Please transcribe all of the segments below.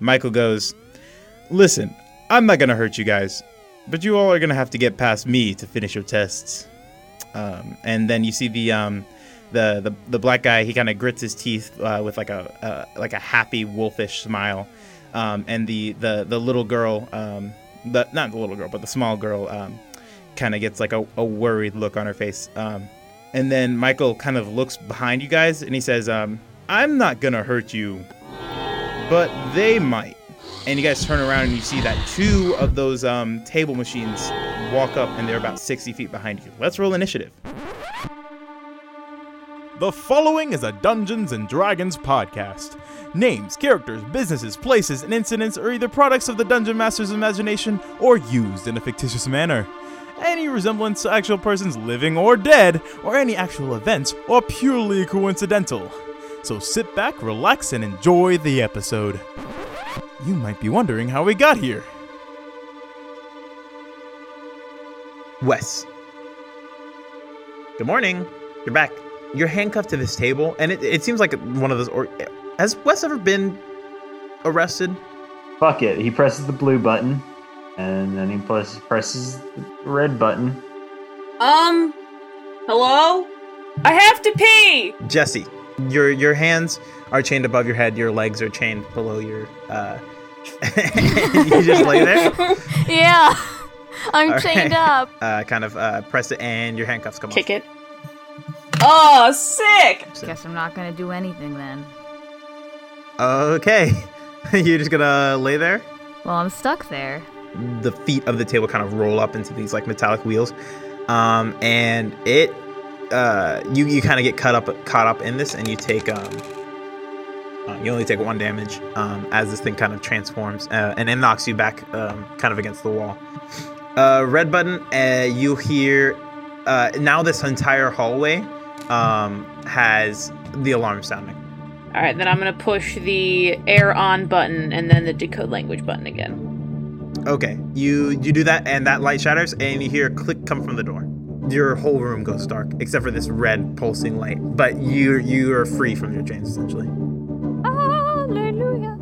Michael goes, "Listen, I'm not going to hurt you guys, but you all are going to have to get past me to finish your tests." And then you see the black guy, he kind of grits his teeth with like a happy wolfish smile. And the little girl, not the little girl, but the small girl, kind of gets like a worried look on her face. And then Michael kind of looks behind you guys and he says, "I'm not going to hurt you, but they might." And you guys turn around and you see that two of those table machines walk up and they're about 60 feet behind you. Let's roll initiative. The following is a Dungeons & Dragons podcast. Names, characters, businesses, places, and incidents are either products of the Dungeon Master's imagination or used in a fictitious manner. Any resemblance to actual persons living or dead, or any actual events, are purely coincidental. So sit back, relax, and enjoy the episode. You might be wondering how we got here. Wes. Good morning. You're back. You're handcuffed to this table, and it seems like one of those... Has Wes ever been arrested? Fuck it. He presses the blue button, and then he presses the red button. Hello? I have to pee! Jesse, your hands are chained above your head. Your legs are chained below your... You just lay there? Yeah. I'm chained up. Press it, and your handcuffs come off. Kick it. Oh, sick! Guess I'm not gonna do anything then. Okay. You're just gonna lay there? Well, I'm stuck there. The feet of the table kind of roll up into these like metallic wheels. And it you kind of get caught up in this, and you take you only take one damage as this thing kind of transforms and it knocks you back kind of against the wall. Red button, you hear now this entire hallway has the alarm sounding. All right, then I'm going to push the air on button and then the decode language button again. Okay, you do that, and that light shatters, and you hear a click come from the door. Your whole room goes dark, except for this red pulsing light, but you are free from your chains, essentially. Hallelujah.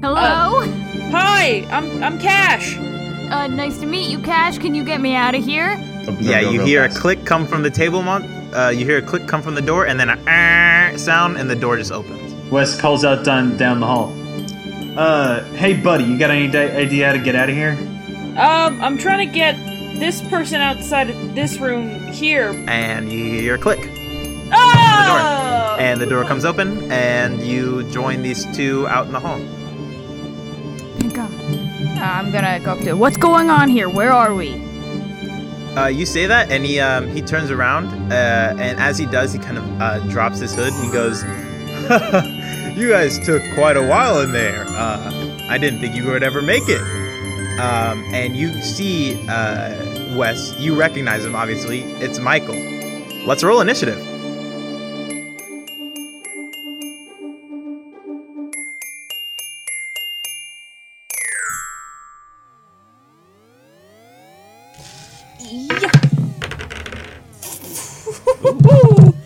Hello? Hi, I'm Cash. Nice to meet you, Cash. Can you get me out of here? Yeah, you hear a click come from the table, you hear a click come from the door, and then a sound, and the door just opens. Wes calls out down the hall. Hey, buddy, you got any idea how to get out of here? I'm trying to get this person outside of this room here. And you hear a click. Oh! The door. And the door comes open, and you join these two out in the hall. Thank God. I'm gonna go up to, what's going on here? Where are we? You say that, and he turns around, and as he does, he kind of drops his hood, and he goes, "You guys took quite a while in there. I didn't think you would ever make it." And you see Wes. You recognize him, obviously. It's Michael. Let's roll initiative.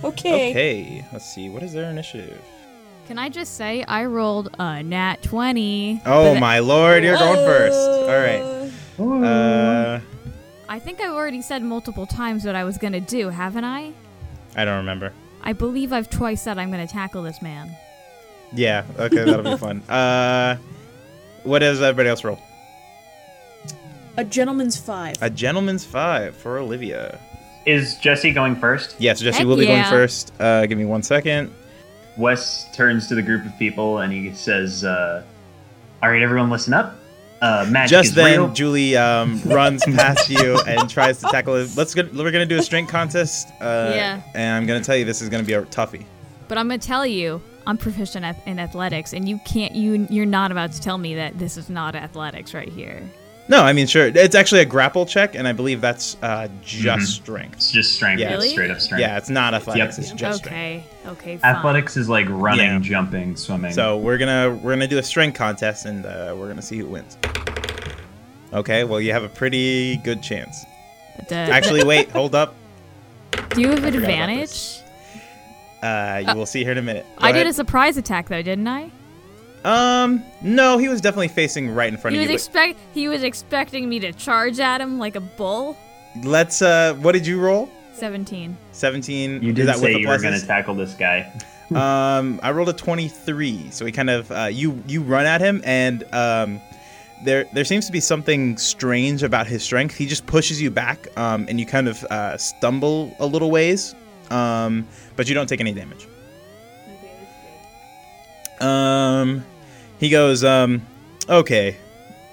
Okay, let's see. What is their initiative? Can I just say I rolled a nat 20? Oh, my lord, you're going first. All right. I think I've already said multiple times what I was going to do, haven't I? I don't remember. I believe I've twice said I'm going to tackle this man. Yeah, okay, that'll be fun. What does everybody else roll? A gentleman's 5. A gentleman's 5 for Olivia. Is Jesse going first? Yes, Jesse will be going first. Give me 1 second. Wes turns to the group of people and he says, "All right, everyone, listen up. Magic is real." Just then, Julie runs past you and tries to tackle it. We're going to do a strength contest. And I'm going to tell you this is going to be a toughie. But I'm going to tell you I'm proficient in athletics, and you can't. You're not about to tell me that this is not athletics right here. No, I mean, sure. It's actually a grapple check, and I believe that's just strength. It's just strength. Yeah. Really? It's straight up strength. Yeah, it's not athletics. Yep. It's just strength. Okay, fine. Athletics is like running, jumping, swimming. So we're gonna do a strength contest, and we're gonna see who wins. Okay, well, you have a pretty good chance. Actually, wait, hold up. Do you have an advantage? You will see here in a minute. Go ahead. Did a surprise attack, though, didn't I? No, he was definitely facing right in front of you. He was expecting me to charge at him like a bull. Let's, what did you roll? 17. 17. You did that say you were going to tackle this guy. I rolled a 23, so he kind of, you run at him, and there seems to be something strange about his strength. He just pushes you back, and you kind of stumble a little ways, but you don't take any damage. He goes, okay,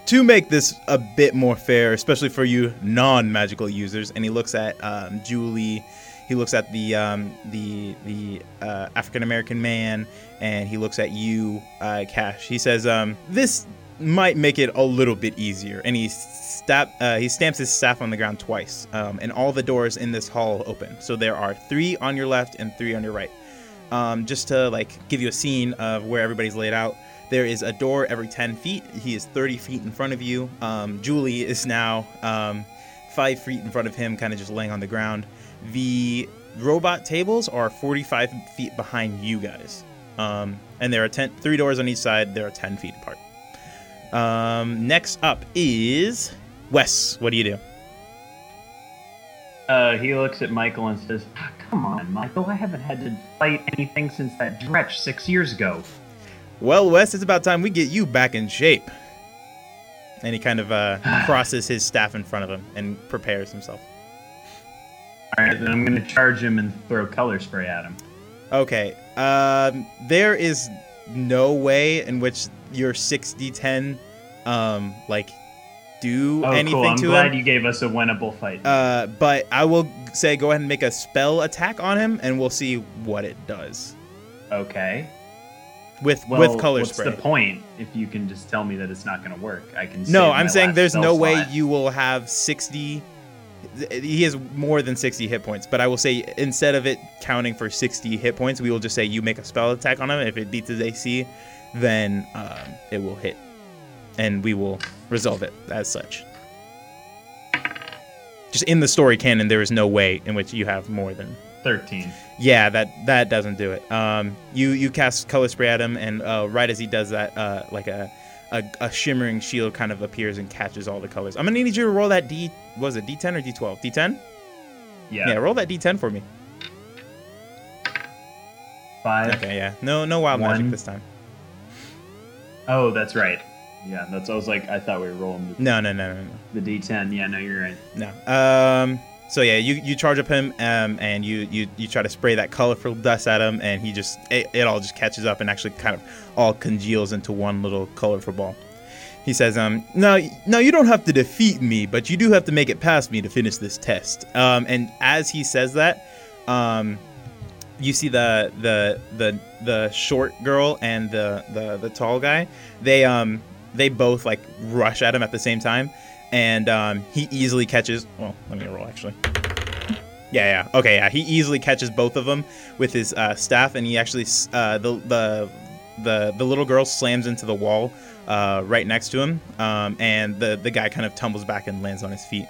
to make this a bit more fair, especially for you non-magical users, and he looks at Julie. He looks at the African-American man, and he looks at you, Cash. He says, this might make it a little bit easier. And he stamps his staff on the ground twice, and all the doors in this hall open. So there are 3 on your left and 3 on your right. Just to like give you a scene of where everybody's laid out, there is a door every 10 feet. He is 30 feet in front of you. Julie is now 5 feet in front of him, kind of just laying on the ground. The robot tables are 45 feet behind you guys. And there are 3 doors on each side. They are 10 feet apart. Next up is Wes. What do you do? He looks at Michael and says, come on, Michael. I haven't had to fight anything since that dretch 6 years ago. Well, Wes, it's about time we get you back in shape. And he kind of crosses his staff in front of him and prepares himself. All right, then I'm going to charge him and throw color spray at him. Okay. There is no way in which your 6d10 anything to him. Oh, cool. I'm glad you gave us a winnable fight. But I will say go ahead and make a spell attack on him, and we'll see what it does. Okay. With color spray. What's the point if you can just tell me that it's not going to work? I'm saying there's no slot. Way you will have 60... He has more than 60 hit points, but I will say instead of it counting for 60 hit points, we will just say you make a spell attack on him. If it beats his AC, then it will hit, and we will resolve it as such. Just in the story canon, there is no way in which you have more than 13. Yeah, that doesn't do it. You cast color spray at him, and right as he does that, a shimmering shield kind of appears and catches all the colors. I'm going to need you to roll that D10 or D12? D10? Yeah. Yeah, roll that D10 for me. 5. Okay, yeah. No wild magic this time. Oh, that's right. Yeah, that's. I was like, I thought we were rolling the No. The D10. Yeah, no, you're right. No. So yeah, you charge up him, and you try to spray that colorful dust at him, and he just it all just catches up and actually kind of all congeals into one little colorful ball. He says, no, you don't have to defeat me, but you do have to make it past me to finish this test. And as he says that, you see the short girl and the tall guy. They both like rush at him at the same time. And he easily catches... Well, let me roll, actually. Yeah, yeah. Okay, yeah. He easily catches both of them with his staff, and he actually... the little girl slams into the wall right next to him, and the guy kind of tumbles back and lands on his feet.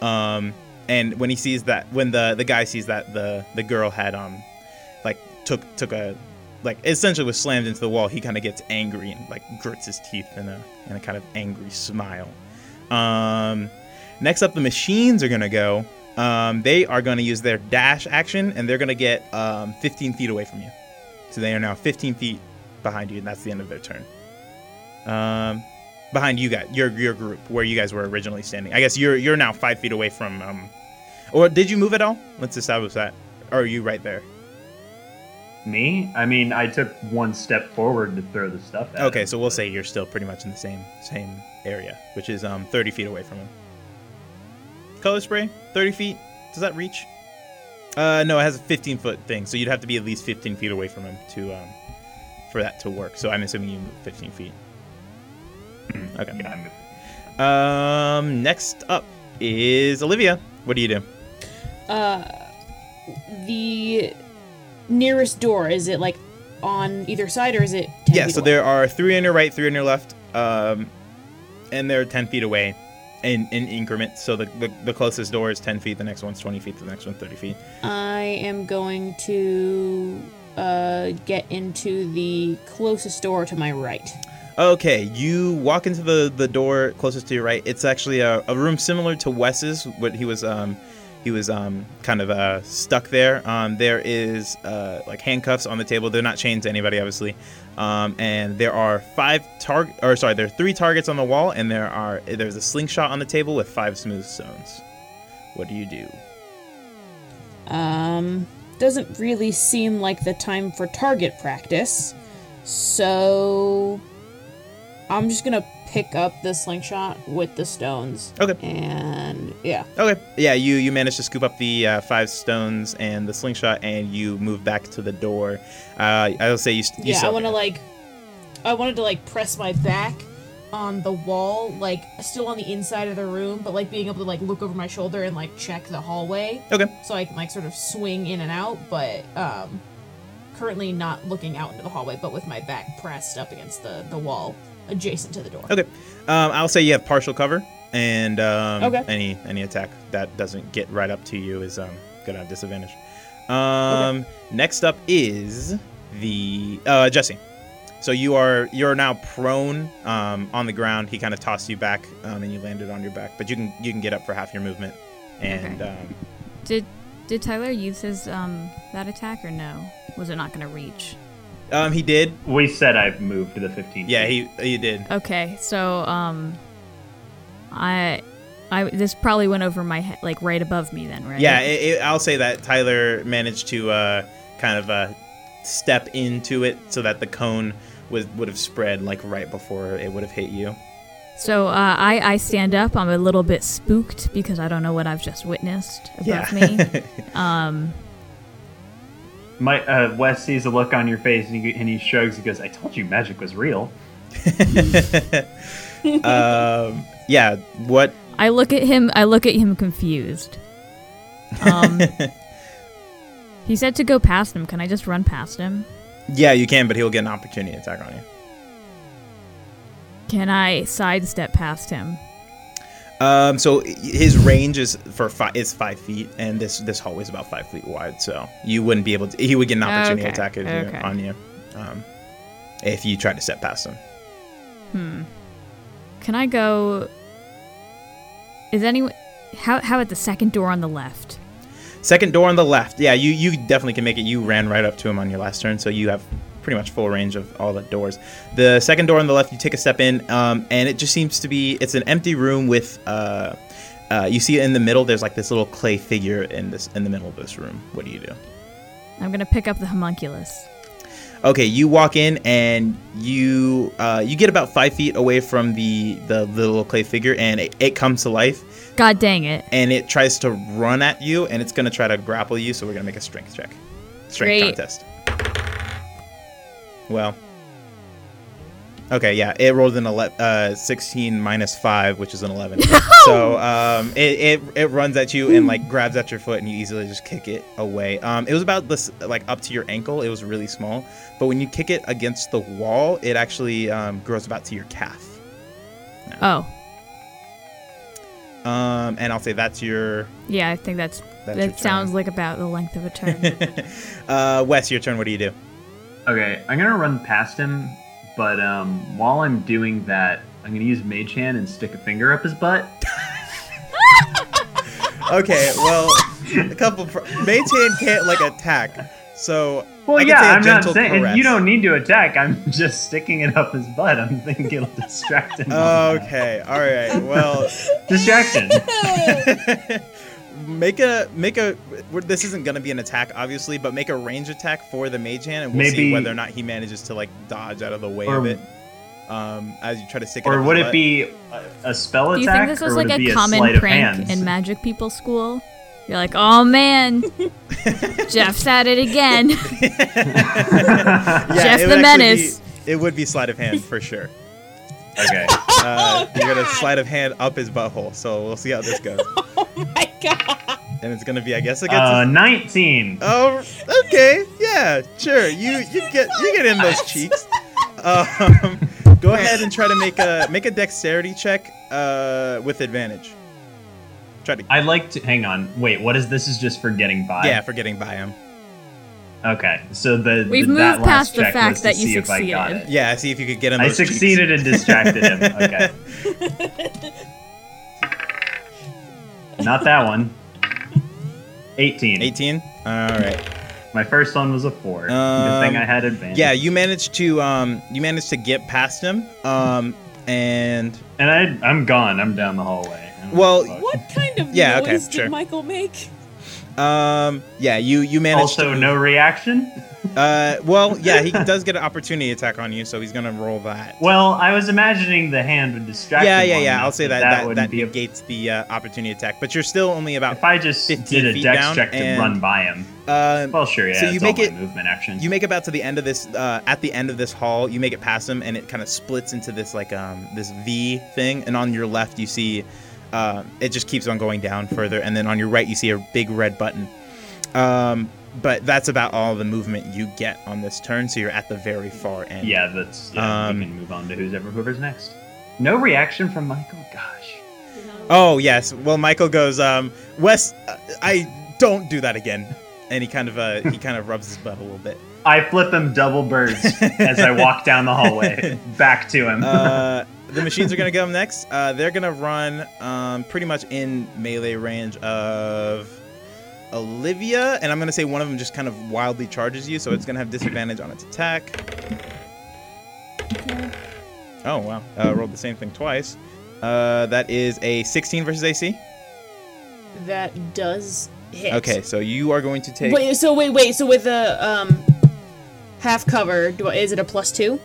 And when he sees that... When the guy sees that the girl had, took a... Like, essentially was slammed into the wall, he kind of gets angry and, grits his teeth in a kind of angry smile. Next up, the machines are going to go. They are going to use their dash action, and they're going to get 15 feet away from you. So they are now 15 feet behind you, and that's the end of their turn. Behind you guys, your group, where you guys were originally standing. I guess you're now 5 feet away from... or did you move at all? Let's establish that. Or are you right there? Me? I mean, I took one step forward to throw the stuff at him. So we'll say you're still pretty much in the same area, which is 30 feet away from him. Color spray, 30 feet. Does that reach? No, it has a 15-foot thing, so you'd have to be at least 15 feet away from him to for that to work. So I'm assuming you move 15 feet. Okay. Yeah, next up is Olivia. What do you do? The nearest door, is it on either side, or is it 10 feet away? There are 3 on your right, 3 on your left. And they're 10 feet away in increments. So the closest door is 10 feet. The next one's 20 feet. The next one's 30 feet. I am going to get into the closest door to my right. Okay, you walk into the door closest to your right. It's actually a room similar to Wes's, what he was kind of stuck there. There is like handcuffs on the table. They're not chained to anybody, obviously. And there are there are 3 targets on the wall, and there's a slingshot on the table with 5 smooth stones. What do you do? Doesn't really seem like the time for target practice, so I'm just gonna pick up the slingshot with the stones. Okay. And yeah. Okay. Yeah, you manage to scoop up the 5 stones and the slingshot, and you move back to the door. I'll say you. Yeah, I wanted to press my back on the wall, like still on the inside of the room, but like being able to like look over my shoulder and like check the hallway. Okay. So I can like sort of swing in and out, but currently not looking out into the hallway, but with my back pressed up against the wall. Adjacent to the door. Okay. I'll say you have partial cover, and any attack that doesn't get right up to you is going to have disadvantage. Next up is the Jesse. So you're now prone on the ground. He kind of tossed you back, and you landed on your back. But you can get up for half your movement. And okay. Did Tyler use his that attack, or no? Was it not going to reach? He did. We said I moved to the 15th. Yeah, he did. Okay, so I this probably went over my head, like right above me then, right? Yeah, I'll say that Tyler managed to step into it so that the cone would have spread like right before it would have hit you. So I stand up. I'm a little bit spooked because I don't know what I've just witnessed above me. My Wes sees the look on your face, and he shrugs. He goes, "I told you magic was real." Yeah. What? I look at him. Confused. He said to go past him. Can I just run past him? Yeah, you can, but he'll get an opportunity attack on you. Can I sidestep past him? So his range is 5 feet, and this hallway is about 5 feet wide. So you wouldn't be able to. He would get an opportunity attack on you, if you tried to step past him. Can I go? Is anyone? How at the second door on the left? Second door on the left. Yeah, you definitely can make it. You ran right up to him on your last turn, so you have pretty much full range of all the doors. The second door on the left, you take a step in, and it just seems to be, it's an empty room with, you see in the middle, there's like this little clay figure in the middle of this room. What do you do? I'm going to pick up the homunculus. Okay, you walk in, and you get about 5 feet away from the little clay figure, and it comes to life. God dang it. And it tries to run at you, and it's going to try to grapple you, so we're going to make a strength check. Strength contest. Well, okay, yeah, it rolled an 16 minus 5, which is an 11. No! So it runs at you and like grabs at your foot, and you easily just kick it away. It was about this like up to your ankle. It was really small, but when you kick it against the wall, it actually grows about to your calf. No. Oh. And I'll say that's your. Yeah, I think that sounds like about the length of a turn. Wes, your turn. What do you do? Okay, I'm going to run past him, but while I'm doing that, I'm going to use Mage Hand and stick a finger up his butt. Okay, well, a couple... Mage Hand can't, like, attack, so... Well, I'm not saying... Caress. You don't need to attack, I'm just sticking it up his butt. I'm thinking it'll distract him. Okay, all right, well... Distraction. Make a. This isn't going to be an attack, obviously, but make a range attack for the mage hand, and we'll see whether or not he manages to like dodge out of the way of it. As you try to stick it. Or would it be a spell attack? Do you think this was like a common prank in magic people school? You're like, oh man, Jeff's at it again. Jeff the Menace. It would be sleight of hand for sure. Okay, you're gonna sleight of hand up his butthole, so we'll see how this goes. Oh my god! And it's gonna be, I guess, against 19. Oh, okay, yeah, sure. You get in those cheeks. Go ahead and try to make a dexterity check with advantage. I'd like to hang on. Wait, what is this? Is just for getting by? Yeah, for getting by him. Okay, so the we've moved that past the fact that you succeeded. Yeah, see if you could get him. I succeeded cheeks. And distracted him. Okay. Not that one. 18. 18. All right. My first one was a 4. Good thing I had advantage. Yeah, you managed to get past him. And I'm gone. I'm down the hallway. Well, what kind of noise did Michael make? You managed also to... no reaction? He does get an opportunity attack on you, so he's gonna roll that. Well, I was imagining the hand would distract him. Yeah, I'll say that negates the opportunity attack, but you're still only about 15 feet down. If I just did a dex check to run by him. So you make it movement action. You make about to the end of this, at the end of this hall, you make it past him, and it kind of splits into this, like, this V thing, and on your left you see... it just keeps on going down further, and then on your right you see a big red button. But that's about all the movement you get on this turn, so you're at the very far end. Yeah, that's... Yeah, we can move on to whoever's next. No reaction from Michael? Gosh. Oh, yes. Well, Michael goes, Wes, I don't do that again. And he kind of rubs his butt a little bit. I flip him double birds as I walk down the hallway back to him. The machines are going to come next. They're going to run pretty much in melee range of Olivia. And I'm going to say one of them just kind of wildly charges you, so it's going to have disadvantage on its attack. Okay. Oh, wow. Rolled the same thing twice. That is a 16 versus AC. That does hit. Okay, so you are going to take... Wait. So with the half cover, is it a +2?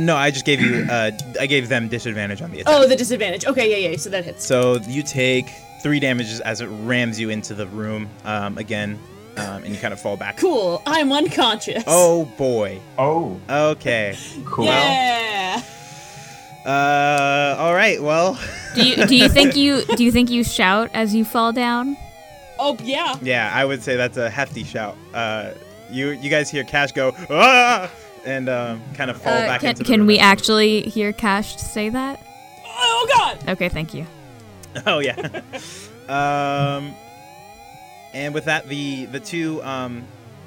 No, I just gave you, I gave them disadvantage on the attack. Oh, the disadvantage. Okay, yeah, so that hits. So you take 3 damages as it rams you into the room, again, and you kind of fall back. Cool, I'm unconscious. Oh, boy. Oh. Okay. Cool. Yeah. All right, well. Do you think you shout as you fall down? Oh, yeah. Yeah, I would say that's a hefty shout. You guys hear Cash go, ah! And kind of fall back into the room. Can we actually hear Cash say that? Oh, God! Okay, thank you. Oh, yeah. And with that, the two...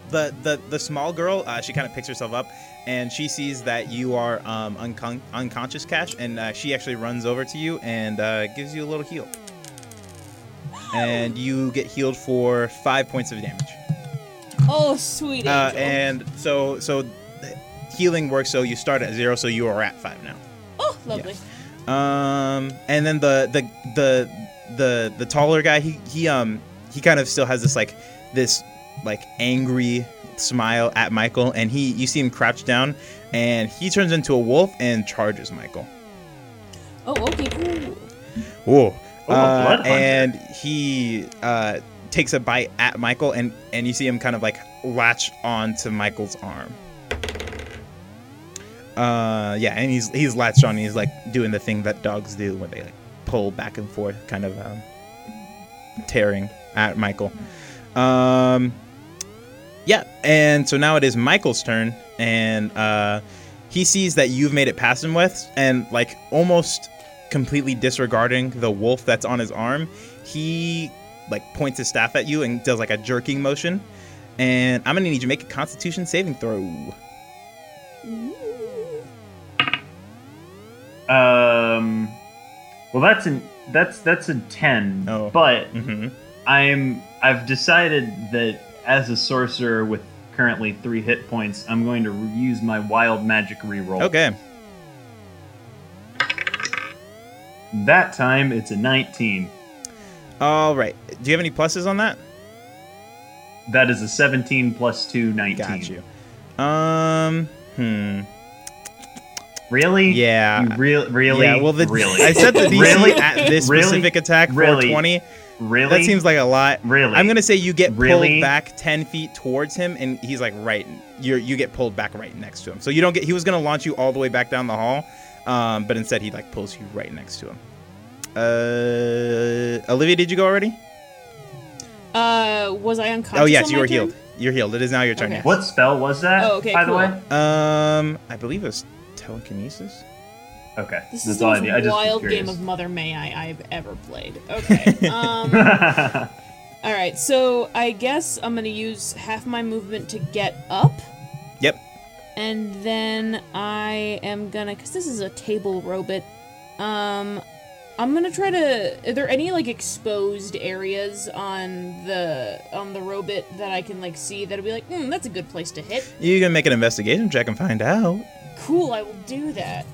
the small girl, she kind of picks herself up, and she sees that you are unconscious, Cash, and she actually runs over to you and gives you a little heal. And you get healed for 5 points of damage. Oh, sweet angel. And so... Healing works, so you start at 0, so you are at 5 now. Oh, lovely. Yeah. And then the taller guy, he kind of still has this angry smile at Michael, and you see him crouch down, and he turns into a wolf and charges Michael. Oh, okay, cool. Ooh. And he takes a bite at Michael, and you see him kind of like latch onto Michael's arm. And he's latched on. And he's like doing the thing that dogs do when they like pull back and forth, kind of tearing at Michael. And so now it is Michael's turn, and he sees that you've made it past him, with, and like almost completely disregarding the wolf that's on his arm, he like points his staff at you and does like a jerking motion. And I'm gonna need you to make a Constitution saving throw. Well, that's a 10. Oh. But mm-hmm. I've decided that as a sorcerer with currently 3 hit points, I'm going to use my wild magic reroll. Okay. That time it's a 19. All right. Do you have any pluses on that? That is a 17 plus 2, 19. Got you. Really? Yeah. Really? Yeah, well, really? I set the DC really? At this really? Specific attack, really? 420. Really? That seems like a lot. Really? I'm going to say you get pulled back 10 feet towards him, and he's like right. You get pulled back right next to him. So you don't get... He was going to launch you all the way back down the hall, but instead he like pulls you right next to him. Olivia, did you go already? Was I unconscious? Oh, yes, you were healed. You're healed. It is now your turn. Okay. What spell was that, by the way? I believe it was... Telekinesis? Okay. This is the wild game of Mother May I've ever played. Okay. Alright, so I guess I'm going to use half my movement to get up. Yep. And then I am going to... Because this is a table robot. I'm going to try to... Are there any, like, exposed areas on the robot that I can, like, see that'll be like, that's a good place to hit? You can make an investigation check and find out. Cool, I will do that.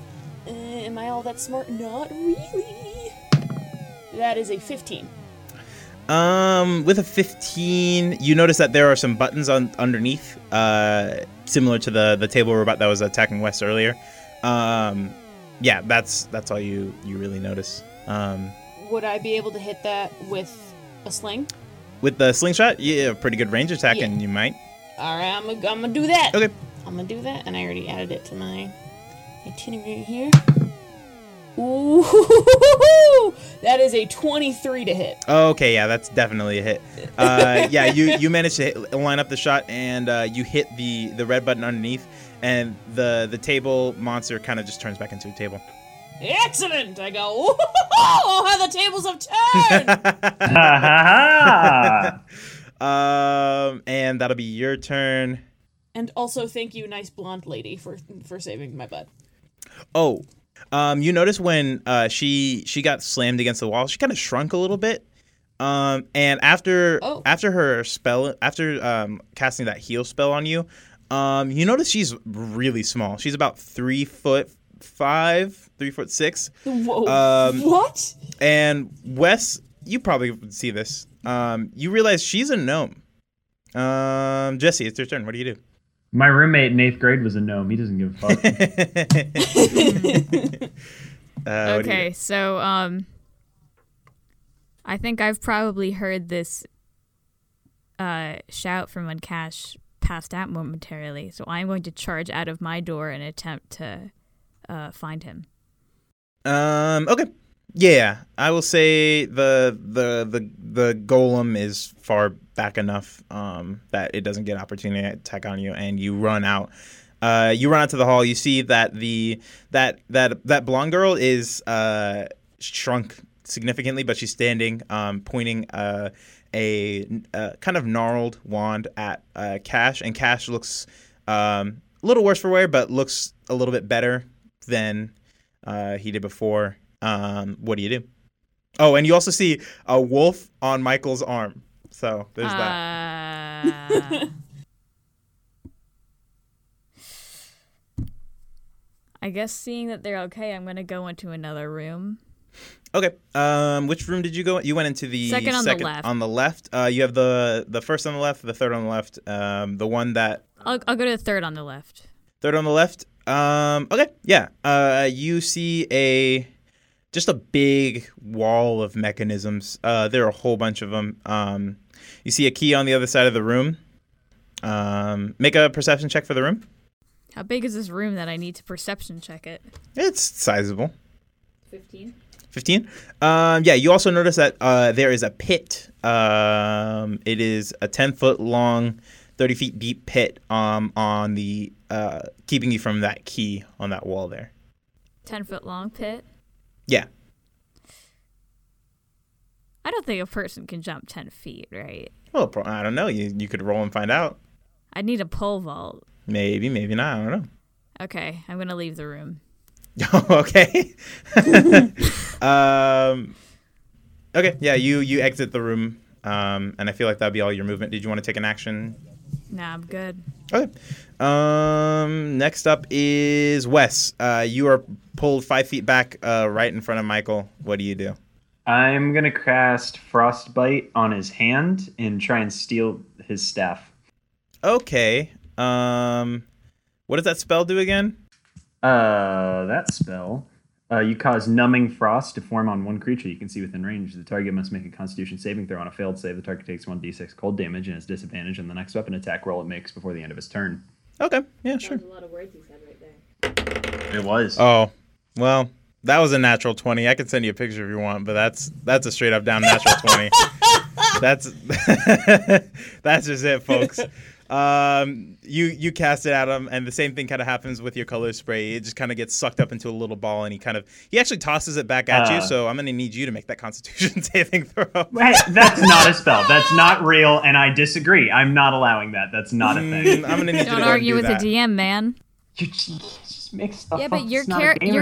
Am I all that smart? Not really. That is a 15. With a 15, you notice that there are some buttons underneath, similar to the table robot that was attacking Wes earlier. Yeah, that's all you really notice. Would I be able to hit that with a sling? With the slingshot? Yeah, pretty good range attack, and you might. All right, I'm gonna do that. Okay. I'm gonna do that, and I already added it to my itinerary here. Ooh, that is a 23 to hit. Okay, yeah, that's definitely a hit. Yeah, you managed to line up the shot, and you hit the red button underneath, and the table monster kind of just turns back into a table. Excellent! I go, oh, how the tables have turned! And that'll be your turn. And also, thank you, nice blonde lady, for saving my butt. Oh. You notice when she got slammed against the wall, she kind of shrunk a little bit. And after her spell, after casting that heal spell on you, you notice she's really small. She's about 3'5", 3'6". Whoa! What? And Wes, you probably see this. You realize she's a gnome. Jesse, it's your turn. What do you do? My roommate in 8th grade was a gnome. He doesn't give a fuck. Okay, so I think I've probably heard this shout from when Cash passed out momentarily, so I'm going to charge out of my door and attempt to find him. Okay. Yeah, I will say the golem is far back enough that it doesn't get opportunity attack on you, and you run out. You run out to the hall. You see that that blonde girl is shrunk significantly, but she's standing, pointing a kind of gnarled wand at Cash, and Cash looks a little worse for wear, but looks a little bit better than he did before. What do you do? Oh, and you also see a wolf on Michael's arm. So there's that. I guess seeing that they're okay, I'm going to go into another room. Okay. Which room did you go in? You went into the second on the left. On the left. You have the first on the left, the third on the left, the one that... I'll go to the third on the left. Third on the left. Okay. Yeah. You see just a big wall of mechanisms. There are a whole bunch of them. You see a key on the other side of the room. Make a perception check for the room. How big is this room that I need to perception check it? It's sizable. 15? Yeah, you also notice that there is a pit. It is a 10-foot long, 30 feet deep pit on the keeping you from that key on that wall there. 10-foot long pit? Yeah. I don't think a person can jump 10 feet, right? Well, I don't know. You could roll and find out. I'd need a pole vault. Maybe, maybe not. I don't know. Okay, I'm going to leave the room. Okay. Okay, yeah, you exit the room, and I feel like that would be all your movement. Did you want to take an action? Nah, I'm good. Okay. Next up is Wes. You are pulled 5 feet back, right in front of Michael. What do you do? I'm going to cast Frostbite on his hand and try and steal his staff. Okay. What does that spell do again? That spell... you cause numbing frost to form on one creature you can see within range. The target must make a Constitution saving throw. On a failed save, the target takes 1d6 cold damage and is disadvantaged in the next weapon attack roll it makes before the end of his turn. Okay, yeah, sure. That was a lot of words you said right there. It was. Oh, well, that was a natural 20. I could send you a picture if you want, but that's a straight up down natural 20. That's just it, folks. You cast it at him, and the same thing kind of happens with your color spray. It just kind of gets sucked up into a little ball, and he actually tosses it back at you. So I'm gonna need you to make that Constitution saving throw. Right, that's not a spell. That's not real, and I disagree. I'm not allowing that. That's not a thing. I'm gonna need you to argue with that. The DM, man. You just make stuff up. Yeah, but your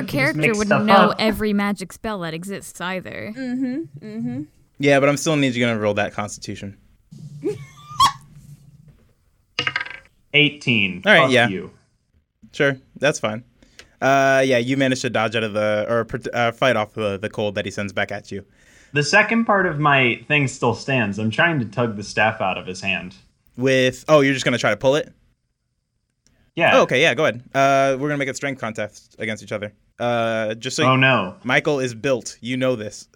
character wouldn't know every magic spell that exists either. Mm-hmm. Mm-hmm. Yeah, but I'm still need you gonna roll that Constitution. 18. All right, fuck yeah. You. Sure, that's fine. Yeah, you managed to dodge out of fight off the cold that he sends back at you. The second part of my thing still stands. I'm trying to tug the staff out of his hand. You're just going to try to pull it? Yeah. Oh, okay, yeah, go ahead. We're going to make a strength contest against each other. Michael is built. You know this.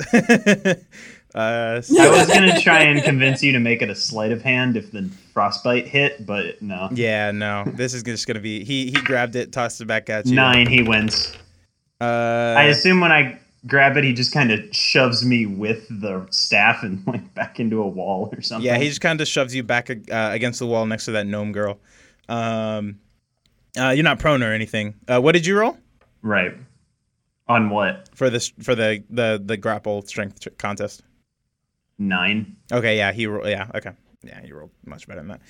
I was going to try and convince you to make it a sleight of hand if the frostbite hit, but no. Yeah, no. This is just going to be... He grabbed it, tossed it back at you. 9, he wins. I assume when I grab it, he just kind of shoves me with the staff and like back into a wall or something. Yeah, he just kind of shoves you back against the wall next to that gnome girl. You're not prone or anything. What did you roll? Right. On what? For the grapple strength contest. 9. Okay, yeah, okay. Yeah, you rolled much better than that.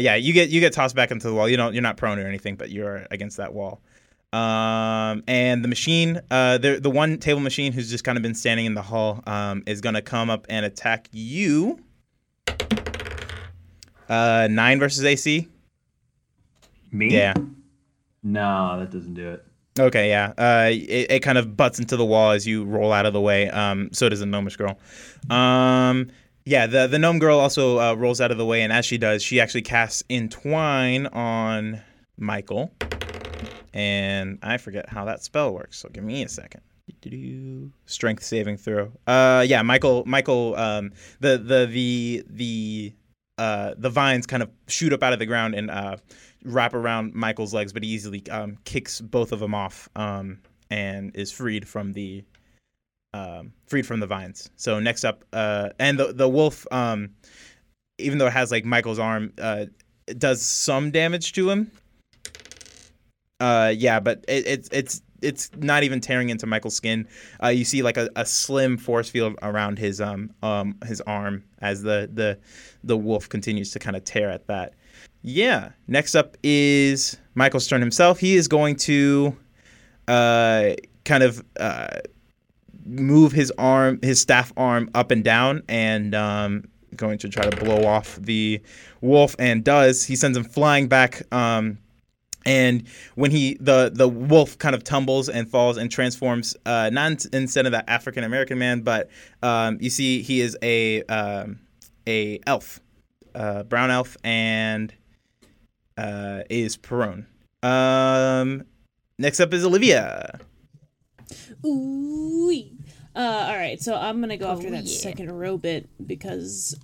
Yeah, you get tossed back into the wall. You're not prone or anything, but you're against that wall. And the machine, the one table machine who's just kind of been standing in the hall, is gonna come up and attack you. 9 versus AC. Me? Yeah. No, that doesn't do it. Okay, yeah. It kind of butts into the wall as you roll out of the way. So does the gnomish girl. The gnome girl also rolls out of the way, and as she does, she actually casts Entwine on Michael. And I forget how that spell works, so give me a second. Strength saving throw. Michael. The vines kind of shoot up out of the ground and wrap around Michael's legs, but he easily kicks both of them off and is freed from the vines. So next up, and the wolf, even though it has like Michael's arm, it does some damage to him. But it's not even tearing into Michael's skin. You see like a slim force field around his arm as the wolf continues to kind of tear at that. Yeah. Next up is Michael's turn himself. He is going to move his staff arm up and down, and going to try to blow off the wolf, and does. He sends him flying back. And when the wolf kind of tumbles and falls and transforms, not instead of that African American man, but you see he is a elf, brown elf, and is prone. Next up is Olivia. Ooh. All right, so I'm gonna go after that second robot because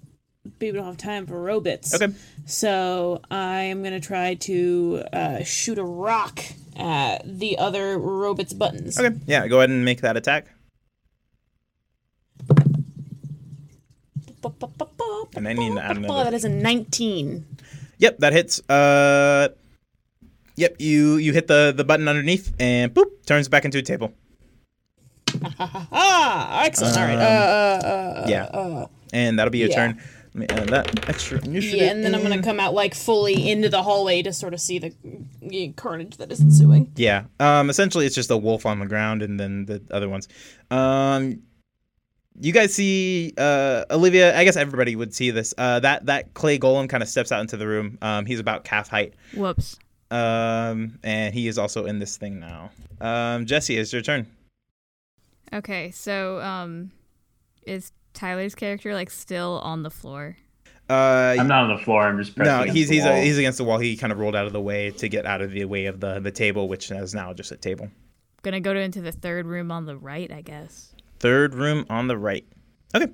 we don't have time for robots. Okay. So I'm going to try to shoot a rock at the other robot's buttons. Okay. Yeah, go ahead and make that attack. And I need to add another. That is a 19. Yep, that hits. Yep, you hit the button underneath and boop, turns back into a table. Excellent. All right. And that'll be your turn. Let me add that extra initiative. Yeah, and then I'm going to come out like fully into the hallway to sort of see the carnage that is ensuing. Yeah. Essentially, it's just a wolf on the ground and then the other ones. You guys see Olivia, I guess everybody would see this. That clay golem kind of steps out into the room. He's about calf height. Whoops. And he is also in this thing now. Jesse, it's your turn. Okay, so is Tyler's character like still on the floor? I'm not on the floor. I'm just pressing against the wall. He's against the wall. He kind of rolled out of the way to get out of the way of the table, which is now just a table. Gonna go into the third room on the right, I guess. Third room on the right. Okay.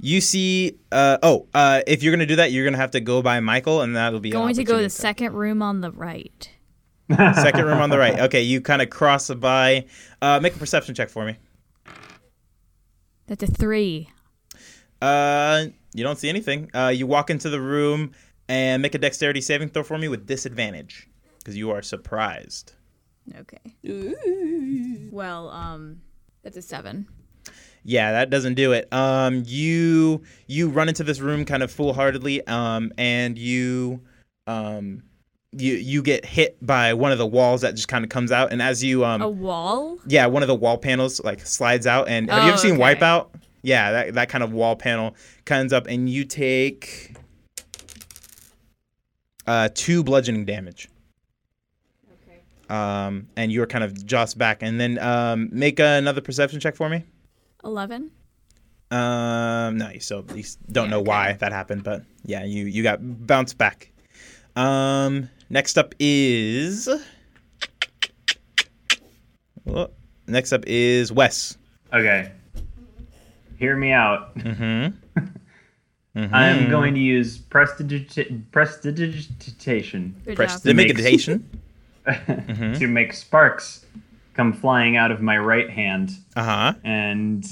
You see. If you're gonna do that, you're gonna have to go by Michael, and that'll be going to go to the second room on the right. Second room on the right. Okay, you kind of cross by. Make a perception check for me. That's a 3. You don't see anything. You walk into the room. And make a dexterity saving throw for me with disadvantage, because you are surprised. Okay. Ooh. Well, that's a 7. Yeah, that doesn't do it. You run into this room kind of foolhardily, and you get hit by one of the walls that just kind of comes out, and as you a wall? Yeah, one of the wall panels like slides out, and have you ever seen Wipeout? Yeah, that kind of wall panel comes up, and you take 2 bludgeoning damage. Okay. And you're kind of jostled back, and then make another perception check for me. 11. No, you don't know why that happened, but yeah, you got bounced back. Next up is Wes. Okay. Hear me out. Mm-hmm. Mm-hmm. I'm going to use prestidigitation mm-hmm. to make sparks come flying out of my right hand. Uh-huh. And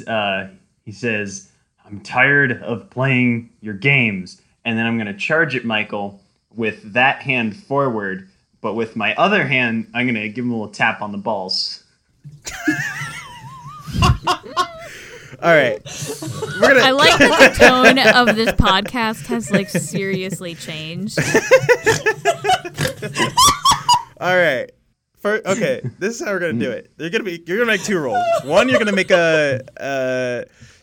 he says, "I'm tired of playing your games." And then I'm going to charge at Michael with that hand forward, but with my other hand, I'm going to give him a little tap on the balls. All right. I like that the tone of this podcast has, like, seriously changed. All right. Okay, this is how we're going to do it. You're going to make 2 rolls. One, you're going to make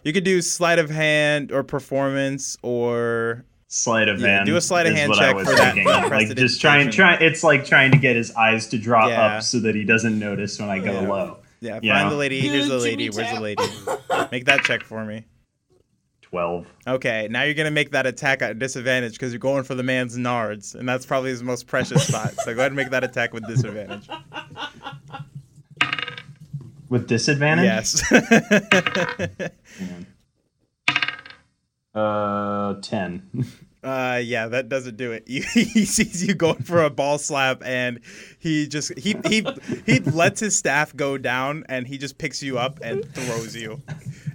you could do sleight of hand or performance or... Sleight of hand. Do a sleight of hand check for thinking. That. Like just try. It's like trying to get his eyes to draw up so that he doesn't notice when I go low. Yeah. Find the lady. Here's the lady. Where's the lady? Make that check for me. 12. Okay. Now you're gonna make that attack at disadvantage because you're going for the man's nards, and that's probably his most precious spot. So go ahead and make that attack with disadvantage. With disadvantage? Yes. 10. Yeah, that doesn't do it. He sees you going for a ball slap, and he lets his staff go down, and he just picks you up and throws you.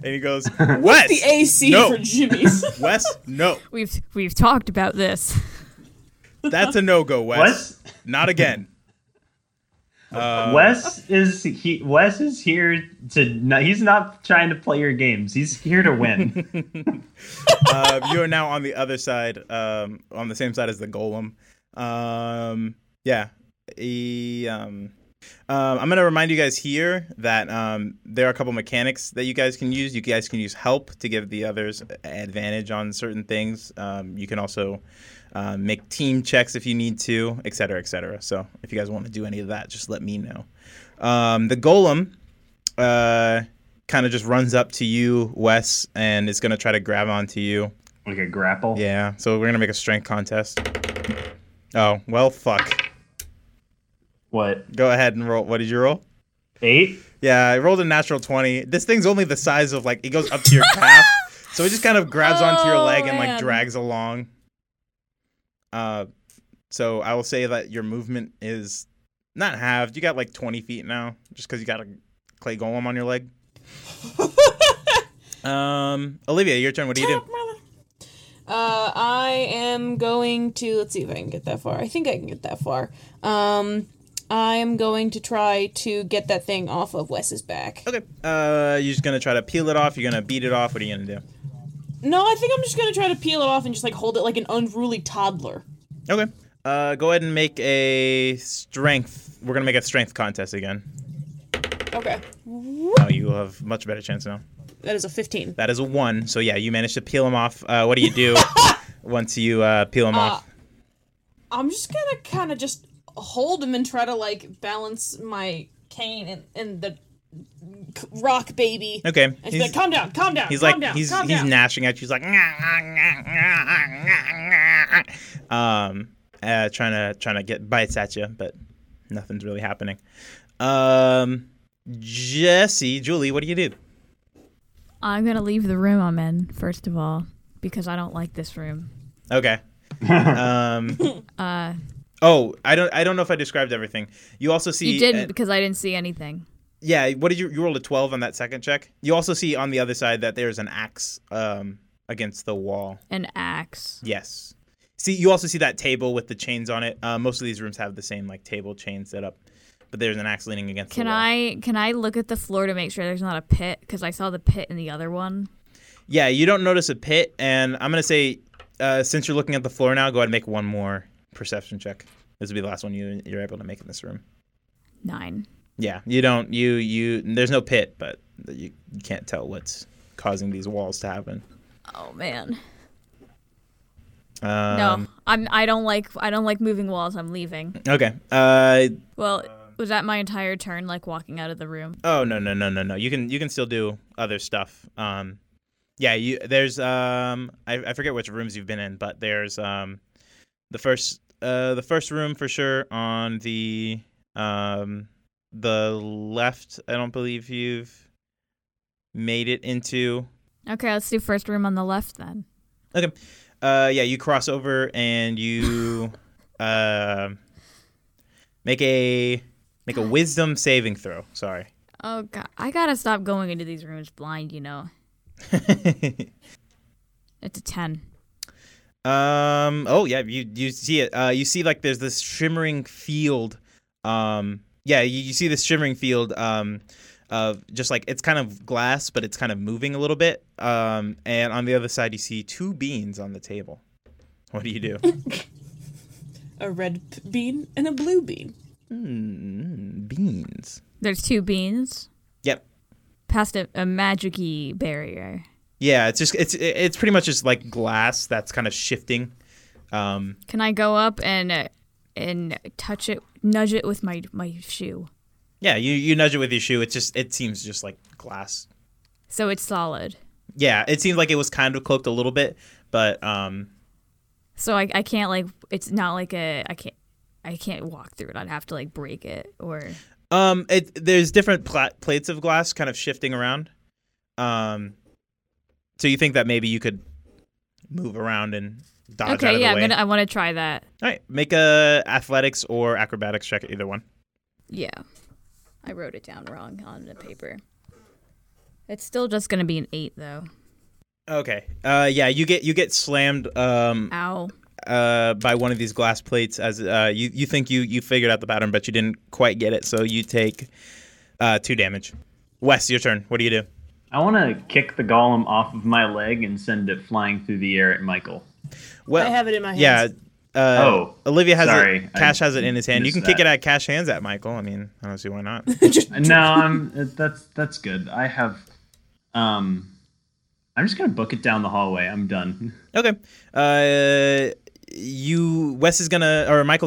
And he goes, "Wes, what's the AC for Jimmy's?" Wes, no. We've talked about this. That's a no go, Wes. What? Not again. Wes is here to. He's not trying to play your games. He's here to win. You are now on the other side, on the same side as the golem. I'm gonna remind you guys here that there are a couple mechanics that you guys can use. You guys can use help to give the others advantage on certain things. You can also make team checks if you need to, et cetera, et cetera. So if you guys want to do any of that, just let me know. The golem kind of just runs up to you, Wes, and is going to try to grab onto you. Like a grapple? Yeah. So we're going to make a strength contest. Oh, well, fuck. What? Go ahead and roll. What did you roll? 8? Yeah, I rolled a natural 20. This thing's only the size of, like, it goes up to your calf. So it just kind of grabs onto your leg and, like, drags along. So I will say that your movement is not halved. You got like 20 feet now, just because you got a clay golem on your leg. Olivia, your turn. What do you do? I am going to. Let's see if I can get that far. I think I can get that far. I am going to try to get that thing off of Wes's back. Okay. You're just gonna try to peel it off. You're gonna beat it off. What are you gonna do? No, I think I'm just going to try to peel it off and just, like, hold it like an unruly toddler. Okay. Go ahead and make a strength. We're going to make a strength contest again. Okay. Oh, you have much better chance now. That is a 15. That is a 1. So, yeah, you managed to peel him off. What do? Once you peel him off? I'm just going to kind of just hold him and try to, like, balance my cane and the... rock baby. Okay. And she's like, calm down. He's gnashing at you. He's like, trying to get bites at you, but nothing's really happening. Julie, what do you do? I'm gonna leave the room I'm in first of all because I don't like this room. Okay. Oh, I don't know if I described everything. You also see. You didn't because I didn't see anything. Yeah, what did you rolled a 12 on that second check? You also see on the other side that there's an axe against the wall. An axe. Yes. See, you also see that table with the chains on it. Most of these rooms have the same like table chain set up, but there's an axe leaning against the wall. Can I look at the floor to make sure there's not a pit? Because I saw the pit in the other one. Yeah, you don't notice a pit, and I'm going to say, since you're looking at the floor now, go ahead and make one more perception check. This will be the last one you're able to make in this room. 9. Yeah, you don't, there's no pit, but you can't tell what's causing these walls to happen. Oh, man. No, I don't like moving walls. I'm leaving. Okay. Well, was that my entire turn, like walking out of the room? Oh, no. You can still do other stuff. Yeah, there's I forget which rooms you've been in, but there's the first room for sure on the left. I don't believe you've made it into. Okay, let's do first room on the left then. Okay. Yeah, you cross over and you make a wisdom saving throw. Sorry. Oh God, I gotta stop going into these rooms blind, you know. It's a 10. Oh yeah, you see it. You see like there's this shimmering field. Yeah, you see this shimmering field. Of just like it's kind of glass, but it's kind of moving a little bit. And on the other side, you see 2 beans on the table. What do you do? A red bean and a blue bean. Beans. There's 2 beans. Yep. Past a magic-y barrier. Yeah, it's pretty much just like glass that's kind of shifting. Can I go up and touch it, nudge it with my shoe? Yeah, you nudge it with your shoe. It seems just like glass. So it's solid. Yeah, it seems like it was kind of cloaked a little bit, but So I can't like it's not like a I can't walk through it. I'd have to like break it or. There's different plates of glass kind of shifting around. So you think that maybe you could move around and dodge out of the way. Okay, yeah, I want to try that. All right, make a athletics or acrobatics check, either one. Yeah. I wrote it down wrong on the paper. It's still just going to be an 8, though. Okay. Yeah, you get slammed Ow. By one of these glass plates. As you think you figured out the pattern, but you didn't quite get it, so you take 2 damage. Wes, your turn. What do you do? I want to kick the golem off of my leg and send it flying through the air at Michael. Well, I have it in my hands. Yeah. Olivia has it. Cash has it in his hand. You can kick it at Cash hands at Michael. I mean, I don't see why not. No, that's good. I have. I'm just gonna book it down the hallway. I'm done. Okay. Michael's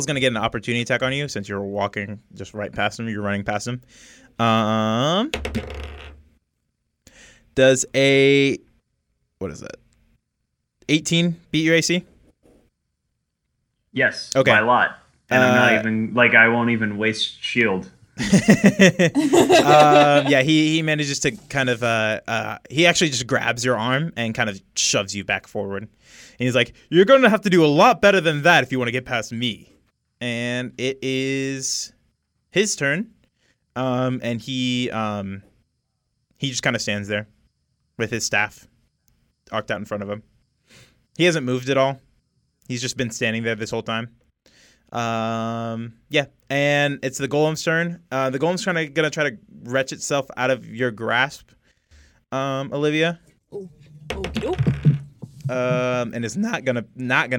gonna get an opportunity attack on you since you're walking just right past him. You're running past him. Does a what is that? 18 beat your AC? Yes, okay. By a lot. And I'm not even, like, I won't even waste shield. Yeah, he manages to kind of, he actually just grabs your arm and kind of shoves you back forward. And he's like, you're going to have to do a lot better than that if you want to get past me. And it is his turn. And he just kind of stands there with his staff arced out in front of him. He hasn't moved at all. He's just been standing there this whole time. Yeah, and it's the golem's turn. The golem's gonna try to wrench itself out of your grasp, Olivia. And it's not gonna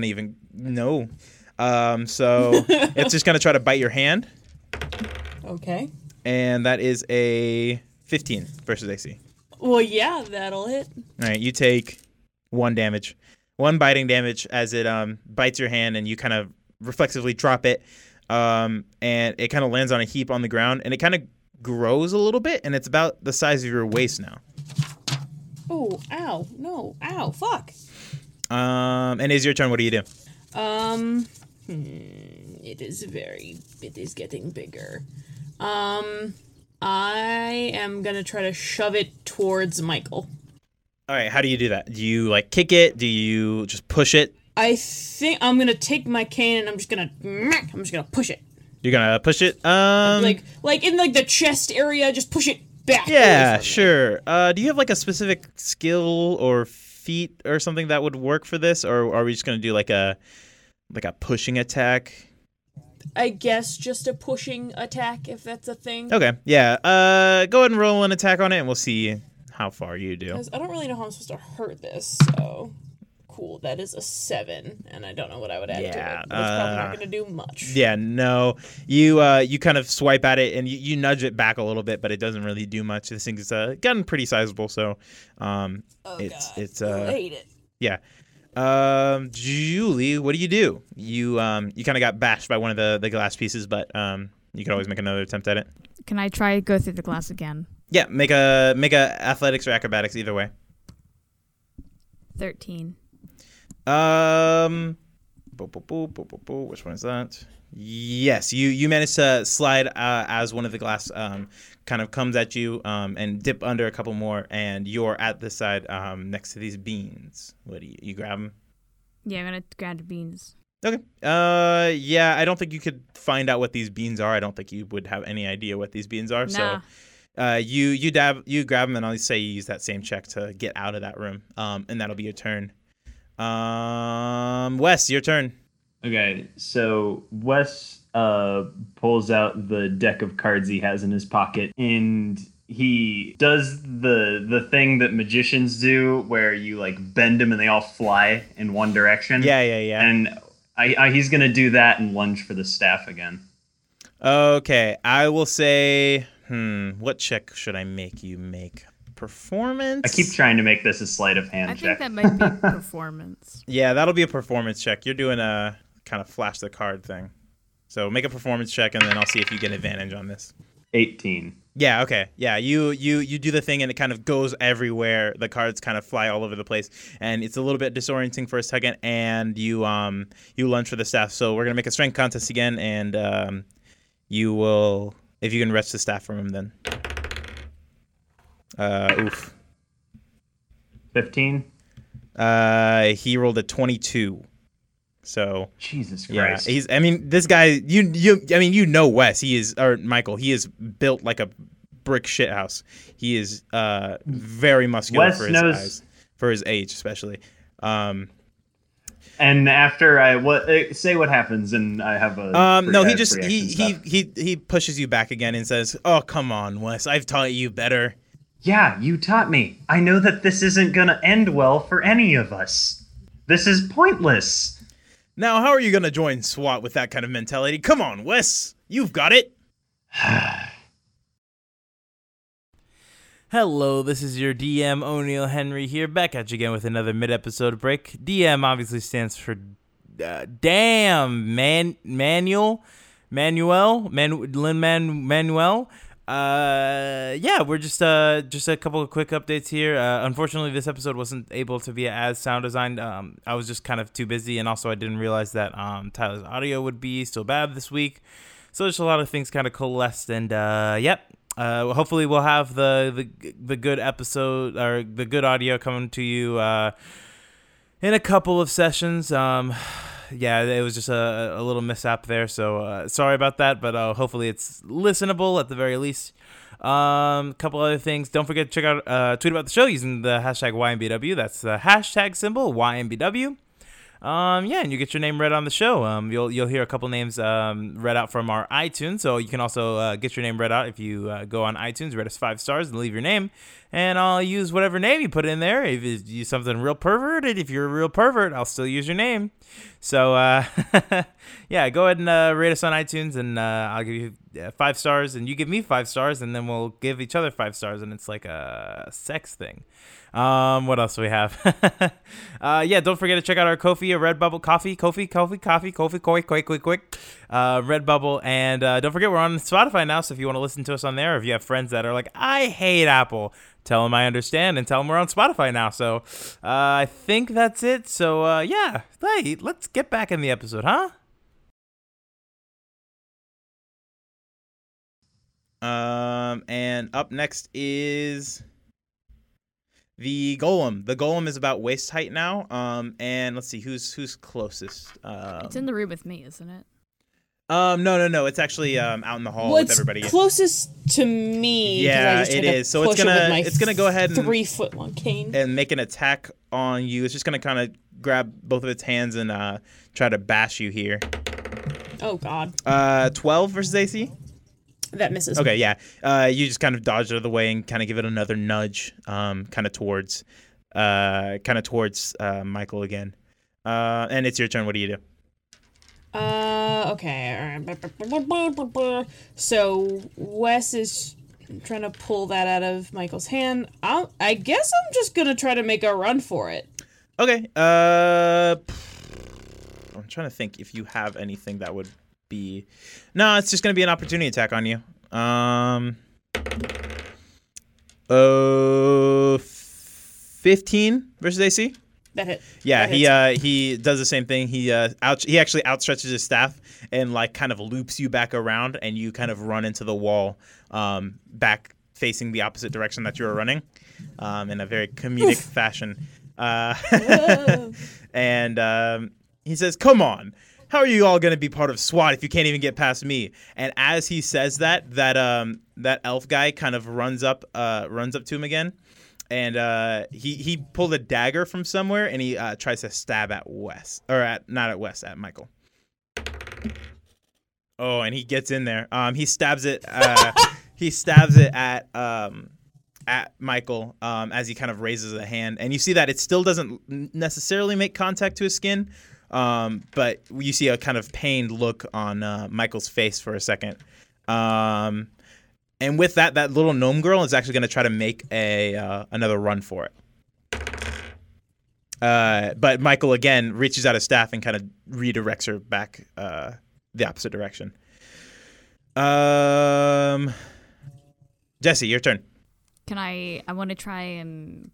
even no. So it's just gonna try to bite your hand. Okay. And that is a 15 versus AC. Well, yeah, that'll hit. All right, you take 1 damage. 1 biting damage as it bites your hand and you kind of reflexively drop it. And it kind of lands on a heap on the ground and it kind of grows a little bit and it's about the size of your waist now. Oh, ow, no, ow, fuck. And it's your turn. What do you do? It is getting bigger. I am going to try to shove it towards Michael. All right, how do you do that? Do you, like, kick it? Do you just push it? I think I'm going to take my cane and I'm just going to push it. You're going to push it? Like in, like, the chest area, just push it back. Yeah, sure. Do you have, like, a specific skill or feat or something that would work for this? Or are we just going to do, like, a like a pushing attack? I guess just a pushing attack, if that's a thing. Okay, yeah. Go ahead and roll an attack on it, and we'll see how far you do. I don't really know how I'm supposed to hurt this, so... Cool, that is a 7, and I don't know what I would add to it. It's probably not going to do much. Yeah, no. You kind of swipe at it, and you nudge it back a little bit, but it doesn't really do much. This thing's gotten pretty sizable, so I hate it. Yeah. Julie, what do you do? You kind of got bashed by one of the glass pieces, but you can always make another attempt at it. Can I try to go through the glass again? Yeah, make a athletics or acrobatics, either way. 13. Which one is that? Yes, you manage to slide as one of the glass kind of comes at you and dip under a couple more, and you're at this side next to these beans. What do you grab them? Yeah, I'm gonna grab the beans. Okay. Yeah, I don't think you could find out what these beans are. I don't think you would have any idea what these beans are. Nah. So you grab them, and I'll say you use that same check to get out of that room, and that'll be your turn. Wes, your turn. Okay, so Wes pulls out the deck of cards he has in his pocket, and he does the thing that magicians do where you like bend them and they all fly in one direction. Yeah. And I he's gonna do that and lunge for the staff again. Okay, I will say, what check should I make you make? Performance? I keep trying to make this a sleight of hand check. I think that might be performance. Yeah, that'll be a performance check. You're doing a kind of flash the card thing. So make a performance check, and then I'll see if you get advantage on this. 18. Yeah, okay. Yeah, you do the thing, and it kind of goes everywhere. The cards kind of fly all over the place, and it's a little bit disorienting for a second, and you lunge for the staff. So we're going to make a strength contest again, and you will, if you can wrench the staff from him then. 15. He rolled a 22. So Jesus Christ. Yeah, he's. I mean, this guy. You. I mean, you know, Wes. He is, or Michael. He is built like a brick shithouse. He is very muscular Wes for his eyes, for his age, especially. And after say what happens, and I have a no, he just he pushes you back again and says, "Oh, come on, Wes. I've taught you better." Yeah, you taught me. I know that this isn't going to end well for any of us. This is pointless. Now, how are you going to join SWAT with that kind of mentality? Come on, Wes. You've got it. Hello, this is your DM, O'Neill Henry here, back at you again with another mid-episode break. DM obviously stands for damn, Lin-Manuel. Yeah, we're just a couple of quick updates here. Unfortunately, this episode wasn't able to be as sound designed. I was just kind of too busy, and also I didn't realize that Tyler's audio would be so bad this week. So just a lot of things kind of coalesced, and hopefully we'll have the good episode or the good audio coming to you in a couple of sessions. Yeah, it was just a little mishap there, so sorry about that, but hopefully it's listenable at the very least. A couple other things. Don't forget to check out tweet about the show using the hashtag YMBW. That's the hashtag symbol, YMBW. Yeah, and you get your name read on the show. You'll hear a couple names read out from our iTunes, so you can also get your name read out if you go on iTunes, rate us 5 stars, and leave your name. And I'll use whatever name you put in there. If you're something real perverted, if you're a real pervert, I'll still use your name. So, yeah, go ahead and rate us on iTunes, and I'll give you 5 stars, and you give me 5 stars, and then we'll give each other 5 stars, and it's like a sex thing. What else do we have? Yeah, don't forget to check out our Ko-fi, a Redbubble coffee, Redbubble, and don't forget we're on Spotify now, so if you want to listen to us on there, or if you have friends that are like, I hate Apple, tell them I understand, and tell them we're on Spotify now. So I think that's it. So yeah, hey, let's get back in the episode, huh? And up next is the golem. The golem is about waist height now. And let's see who's closest. It's in the room with me, isn't it? No. It's actually out in the hall with everybody. It's closest to me. Yeah, it is. So it's gonna go ahead and 3-foot-long cane and make an attack on you. It's just gonna kind of grab both of its hands and try to bash you here. Oh, God. 12 versus AC? That misses. Okay, yeah. You just kind of dodge out of the way and kind of give it another nudge kind of towards Michael again. And it's your turn. What do you do? Okay. So Wes is trying to pull that out of Michael's hand. I guess I'm just going to try to make a run for it. Okay. I'm trying to think if you have anything that would be... No, it's just going to be an opportunity attack on you. 15 versus AC? That hit. Yeah, he does the same thing. He actually outstretches his staff and like kind of loops you back around, and you kind of run into the wall, back facing the opposite direction that you were running, in a very comedic fashion. And he says, "Come on, how are you all going to be part of SWAT if you can't even get past me?" And as he says that, that elf guy kind of runs up to him again. And he pulled a dagger from somewhere, and he tries to stab at Wes. At Michael. Oh, and he gets in there. He stabs it. He stabs it at Michael as he kind of raises a hand, and you see that it still doesn't necessarily make contact to his skin, but you see a kind of pained look on Michael's face for a second. And with that little gnome girl is actually going to try to make another run for it. But Michael, again, reaches out his staff and kind of redirects her back the opposite direction. Jesse, your turn. Can I want to try and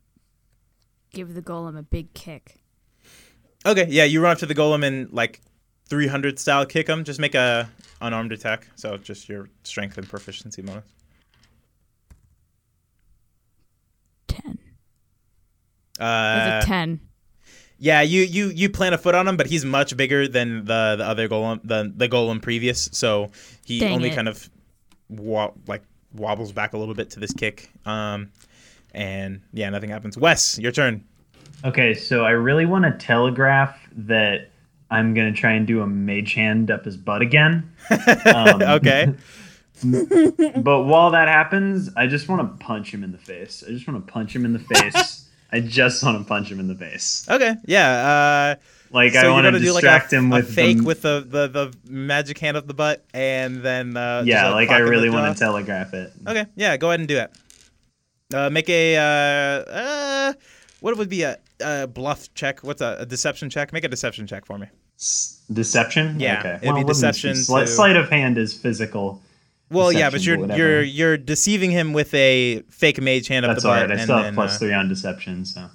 give the golem a big kick. Okay, yeah, you run up to the golem and, 300 style kick him. Just make a unarmed attack. So just your strength and proficiency bonus. 10. That's a 10. Yeah, you plant a foot on him, but he's much bigger than the other golem, the golem previous. So he kind of wobbles back a little bit to this kick. And yeah, nothing happens. Wes, your turn. Okay, so I really want to telegraph that I'm going to try and do a mage hand up his butt again. Okay. But while that happens, I just want to punch him in the face. I just want to punch him in the face. Okay, yeah. I want to distract him with... a fake with the magic hand up the butt, and then... I really want to telegraph it. Okay, yeah, go ahead and do it. Make a... what would be a bluff check? What's a deception check? Make a deception check for me. Deception? Yeah, okay. It'd be deception. Sleight of hand is physical. Well, yeah, but you're deceiving him with a fake mage hand up the butt. That's all right. I still have +3 on deception, so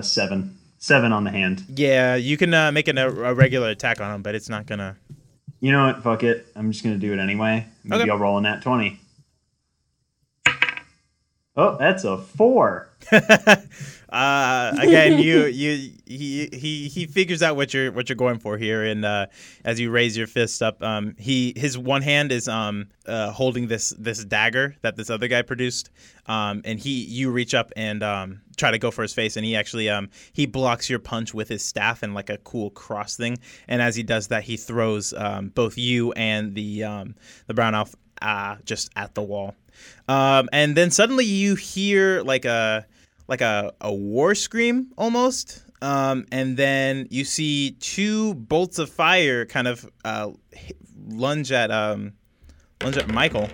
7 on the hand. Yeah, you can make a regular attack on him, but it's not gonna. You know what? Fuck it. I'm just gonna do it anyway. Maybe I'll roll a nat 20. Oh, that's a 4. Again, he figures out what you're going for here, and as you raise your fist up, his one hand is holding this dagger that this other guy produced, and you reach up and try to go for his face, and he actually he blocks your punch with his staff and like a cool cross thing, and as he does that, he throws both you and the brown elf just at the wall. And then suddenly you hear like a war scream almost, and then you see two bolts of fire kind of lunge at Michael.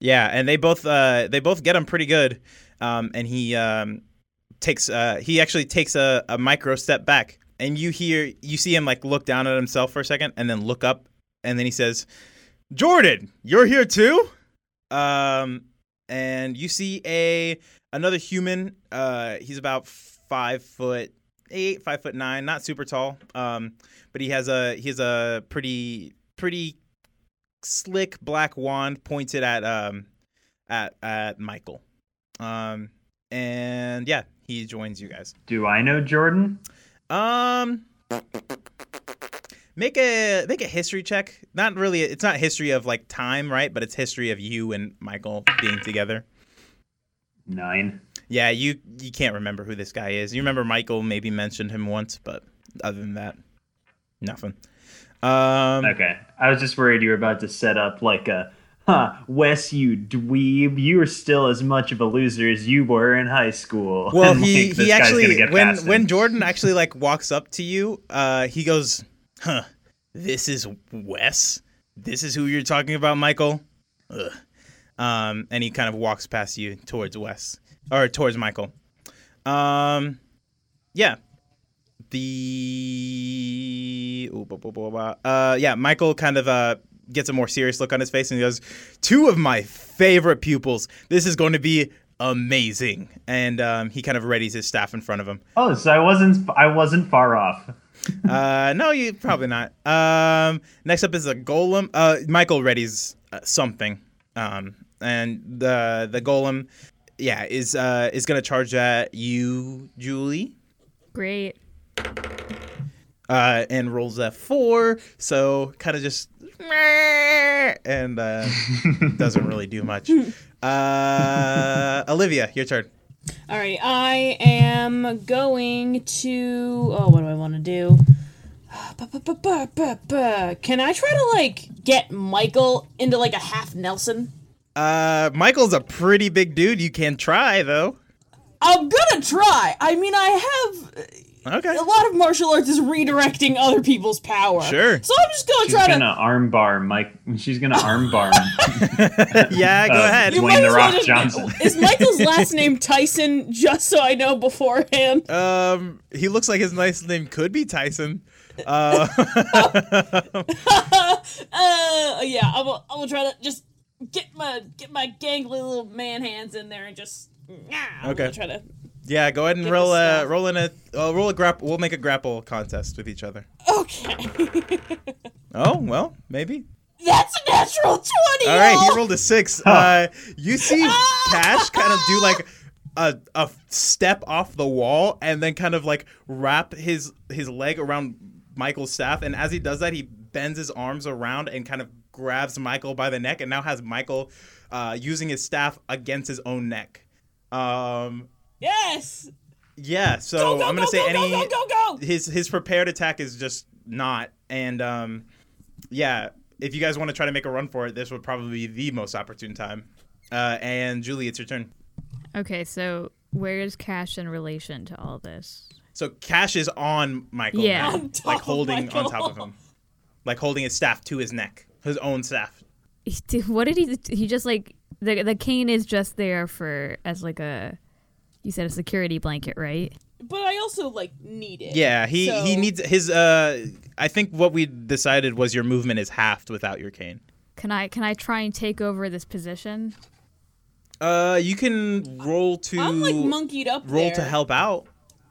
Yeah, and they both get him pretty good, and he actually takes a micro step back, and you see him look down at himself for a second, and then look up, and then he says, "Jordan, you're here too?" And you see another human. He's about 5'8", 5'9", not super tall. But he has a pretty slick black wand pointed at Michael. And yeah, he joins you guys. Do I know Jordan? Make a history check. Not really. It's not history of time, right? But it's history of you and Michael being together. 9. Yeah, you can't remember who this guy is. You remember Michael maybe mentioned him once, but other than that, nothing. Okay. I was just worried you were about to set up like a, Wes, you dweeb, you are still as much of a loser as you were in high school. Well, and, like, he actually, when Jordan actually like walks up to you, he goes, this is Wes? This is who you're talking about, Michael? Ugh. And he kind of walks past you towards Wes, or towards Michael. Yeah. Michael kind of gets a more serious look on his face and he goes, two of my favorite pupils. This is going to be amazing. And he kind of readies his staff in front of him. Oh, so I wasn't far off. No, you probably not. Next up is a golem. Michael readies something. And the golem, yeah, is going to charge at you, Julie. Great. And rolls a 4, so kind of just and doesn't really do much. Olivia, your turn. All right, I am going to. Oh, what do I want to do? Can I try to like get Michael into like a half Nelson? Michael's a pretty big dude. You can try though. I'm gonna try. I mean, I have okay. A lot of martial arts is redirecting other people's power. Sure. So I'm just gonna try to armbar Mike. She's gonna armbar him. Yeah, go ahead. Dwayne the Rock Johnson. Is Michael's last name Tyson? Just so I know beforehand. He looks like his last name could be Tyson. Yeah, I will try to just get my gangly little man hands in there and just. Okay. Try to yeah, go ahead and roll a grapple. We'll make a grapple contest with each other. Okay. Oh well, maybe. That's a natural 20. All right, he rolled a 6. Oh. You see Cash kind of do like a step off the wall and then kind of like wrap his leg around Michael's staff, and as he does that, he bends his arms around and kind of grabs Michael by the neck, and now has Michael using his staff against his own neck. Yes. Yeah. So go, I'm gonna say go. His prepared attack is just not, and yeah. If you guys want to try to make a run for it, this would probably be the most opportune time. And Julie, it's your turn. Okay. So where is Cash in relation to all this? So Cash is on Michael. Yeah. Now, like holding Michael. On top of him, like holding his staff to his neck, his own staff. What did he? He just like. The cane is just there for as like a, you said a security blanket, right? But I also like need it. Yeah, he needs his. I think what we decided was your movement is halved without your cane. Can I try and take over this position? You can roll to. I'm like monkeyed up. Roll there. To help out.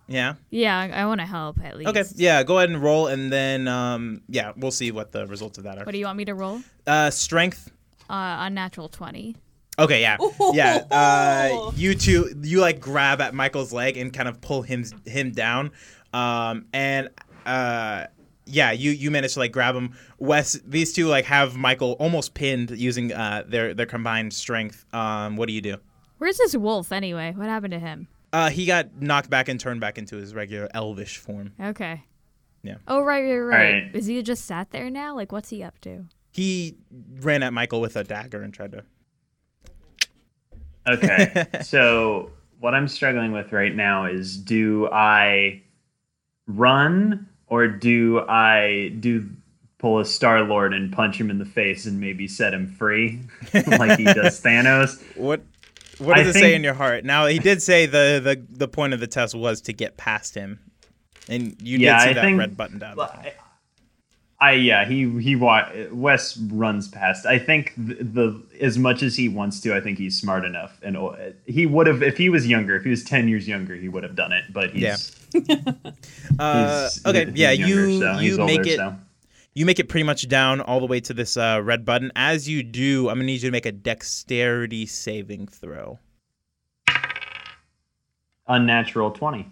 Yeah. Yeah, I want to help at least. Okay. Yeah, go ahead and roll, and then yeah, we'll see what the results of that are. What do you want me to roll? Strength. Unnatural 20. Okay, yeah. Yeah. You two, you like grab at Michael's leg and kind of pull him down. Yeah, you manage to like grab him. Wes, these two like have Michael almost pinned using their combined strength. What do you do? Where's this wolf anyway? What happened to him? He got knocked back and turned back into his regular elvish form. Okay. Yeah. Oh, right. Is he just sat there now? Like, what's he up to? He ran at Michael with a dagger and tried to. Okay, so what I'm struggling with right now is, do I run or do I pull a Star-Lord and punch him in the face and maybe set him free like he does Thanos? What does it say in your heart? Now, he did say the point of the test was to get past him, and you did see that red button down there. Wes runs past. I think the as much as he wants to, I think he's smart enough, and he would have if he was younger. If he was 10 years younger, he would have done it. But he's okay. Yeah, younger, so. You make it pretty much down all the way to this red button. As you do, I'm gonna need you to make a dexterity saving throw. Unnatural 20.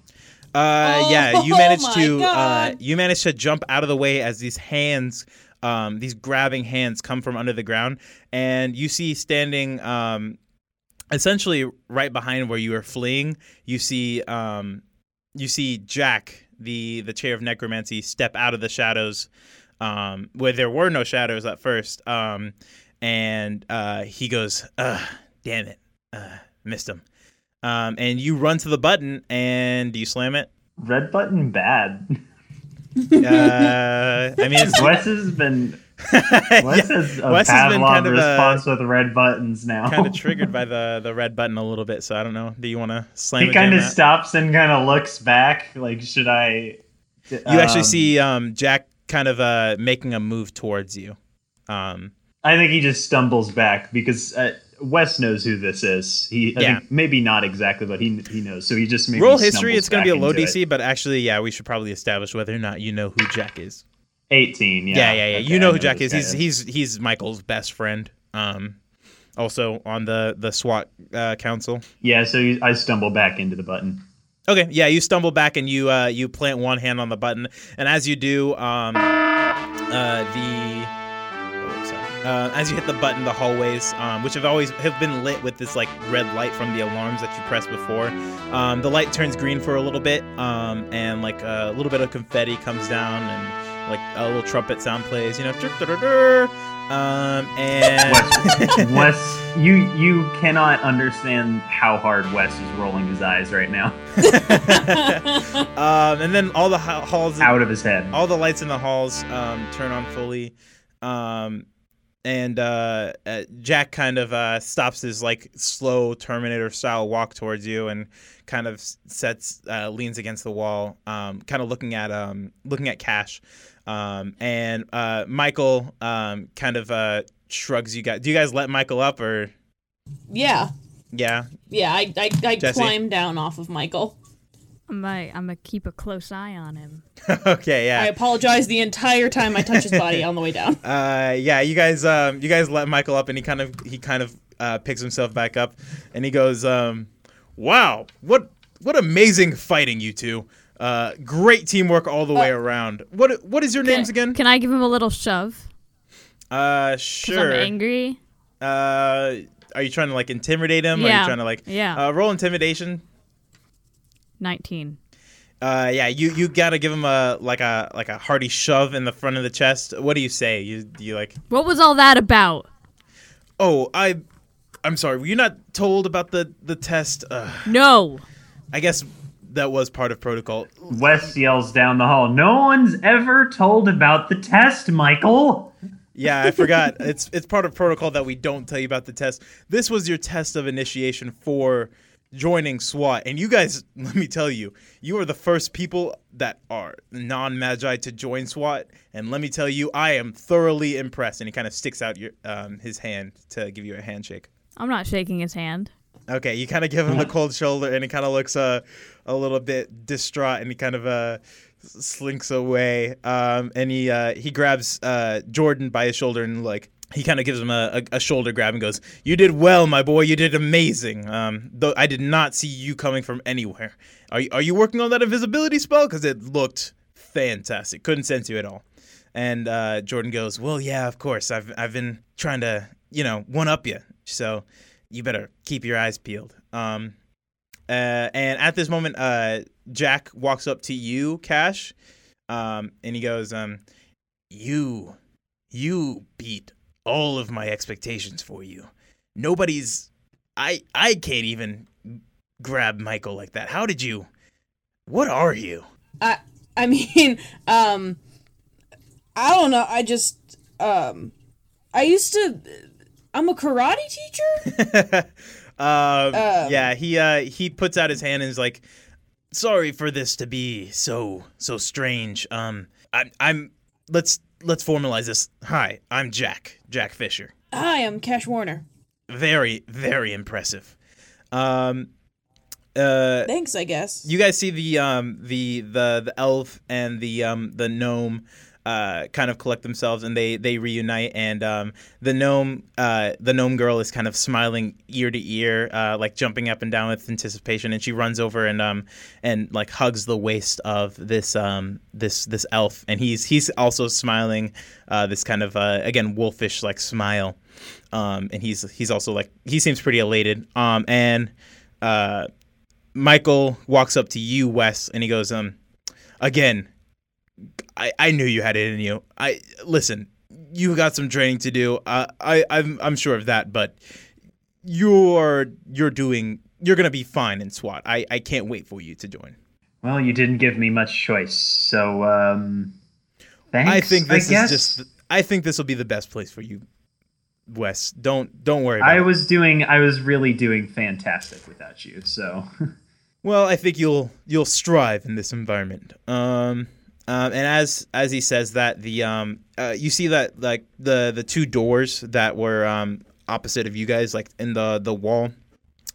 Yeah, you managed to jump out of the way as these hands, these grabbing hands come from under the ground, and you see standing essentially right behind where you are fleeing, you see Jack, the chair of necromancy, step out of the shadows, where there were no shadows at first. And he goes, damn it. Missed him. And you run to the button, and do you slam it? Red button bad. I mean, Wes has been... Wes has been kind of response with red buttons now. Kind of triggered by the red button a little bit, so I don't know. Do you want to slam? He kind of stops and kind of looks back, like, should I? You actually see Jack kind of making a move towards you. I think he just stumbles back because Wes knows who this is. I think maybe not exactly, but he knows. So he just maybe roll history. It's going to be a low DC, but actually, yeah, we should probably establish whether or not you know who Jack is. 18, yeah. Yeah. Okay, you know who Jack is. He's Michael's best friend. Also on the SWAT council. Yeah, so I stumble back into the button. Okay, yeah, you stumble back and you you plant one hand on the button, and as you do, as you hit the button, the hallways, which have been lit with this like red light from the alarms that you pressed before, the light turns green for a little bit, and like a little bit of confetti comes down and. Like a little trumpet sound plays, you know. And Wes, you cannot understand how hard Wes is rolling his eyes right now. And then all the halls out of his head. All the lights in the halls turn on fully, and Jack kind of stops his like slow Terminator style walk towards you and kind of leans against the wall, kind of looking at Cash. And Michael kind of shrugs you guys. Do you guys let Michael up or? Yeah. Yeah, I climb down off of Michael. I'm gonna keep a close eye on him. Okay, yeah. I apologize the entire time I touch his body on the way down. Yeah, you guys let Michael up, and he kind of picks himself back up, and he goes, "Wow, what amazing fighting you two! Great teamwork all the way around. What is your names again? Can I give him a little shove? Sure. I'm angry. Are you trying to like intimidate him? Yeah. Are you trying to like roll intimidation? 19. Yeah, you gotta give him a hearty shove in the front of the chest. What do you say? You like? What was all that about? Oh, I'm sorry. Were you not told about the test? No. I guess that was part of protocol. Wes yells down the hall. No one's ever told about the test, Michael. Yeah, I forgot. It's part of protocol that we don't tell you about the test. This was your test of initiation for joining SWAT, and you guys, let me tell you, you are the first people that are non-magi to join SWAT, and let me tell you, I am thoroughly impressed. And he kind of sticks out his hand to give you a handshake. I'm not shaking his hand. Okay, you kind of give him the cold shoulder, and he kind of looks a little bit distraught, and he kind of slinks away, and he grabs Jordan by his shoulder, and like, he kind of gives him a shoulder grab and goes, "You did well, my boy. You did amazing. Though I did not see you coming from anywhere. Are you working on that invisibility spell? Because it looked fantastic. Couldn't sense you at all." And Jordan goes, "Well, yeah, of course. I've been trying to, one up you. So you better keep your eyes peeled." And at this moment, Jack walks up to you, Cash, and he goes, "You beat all of my expectations for you. I can't even grab Michael like that. How did you? What are you?" I mean, I don't know. I just, I'm a karate teacher. Yeah. He puts out his hand and is like, "Sorry for this to be so strange. Let's formalize this. Hi, I'm Jack Fisher. Hi, I'm Cash Warner." "Very, very impressive. Thanks, I guess." You guys see the elf and the gnome kind of collect themselves, and they reunite. And the gnome girl is kind of smiling ear to ear, like jumping up and down with anticipation. And she runs over and like hugs the waist of this this elf, and he's also smiling, this kind of again wolfish like smile. And he's also like he seems pretty elated. And Michael walks up to you, Wes, and he goes, again. I knew you had it in you. Listen, you've got some training to do. I'm sure of that, but you're gonna be fine in SWAT. I can't wait for you to join. Well, you didn't give me much choice, so thanks. I think this will be the best place for you, Wes. Don't worry about it. I was really doing fantastic without you, so well, I think you'll strive in this environment. And as he says that, the you see that like the two doors that were opposite of you guys, like in the wall,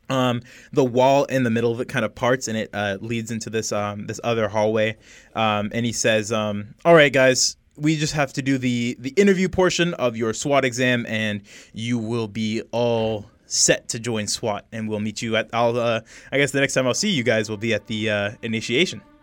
the wall in the middle of it kind of parts, and it leads into this this other hallway. And he says, "All right, guys, we just have to do the interview portion of your SWAT exam, and you will be all set to join SWAT. And we'll meet you at I guess the next time I'll see you guys will be at the initiation."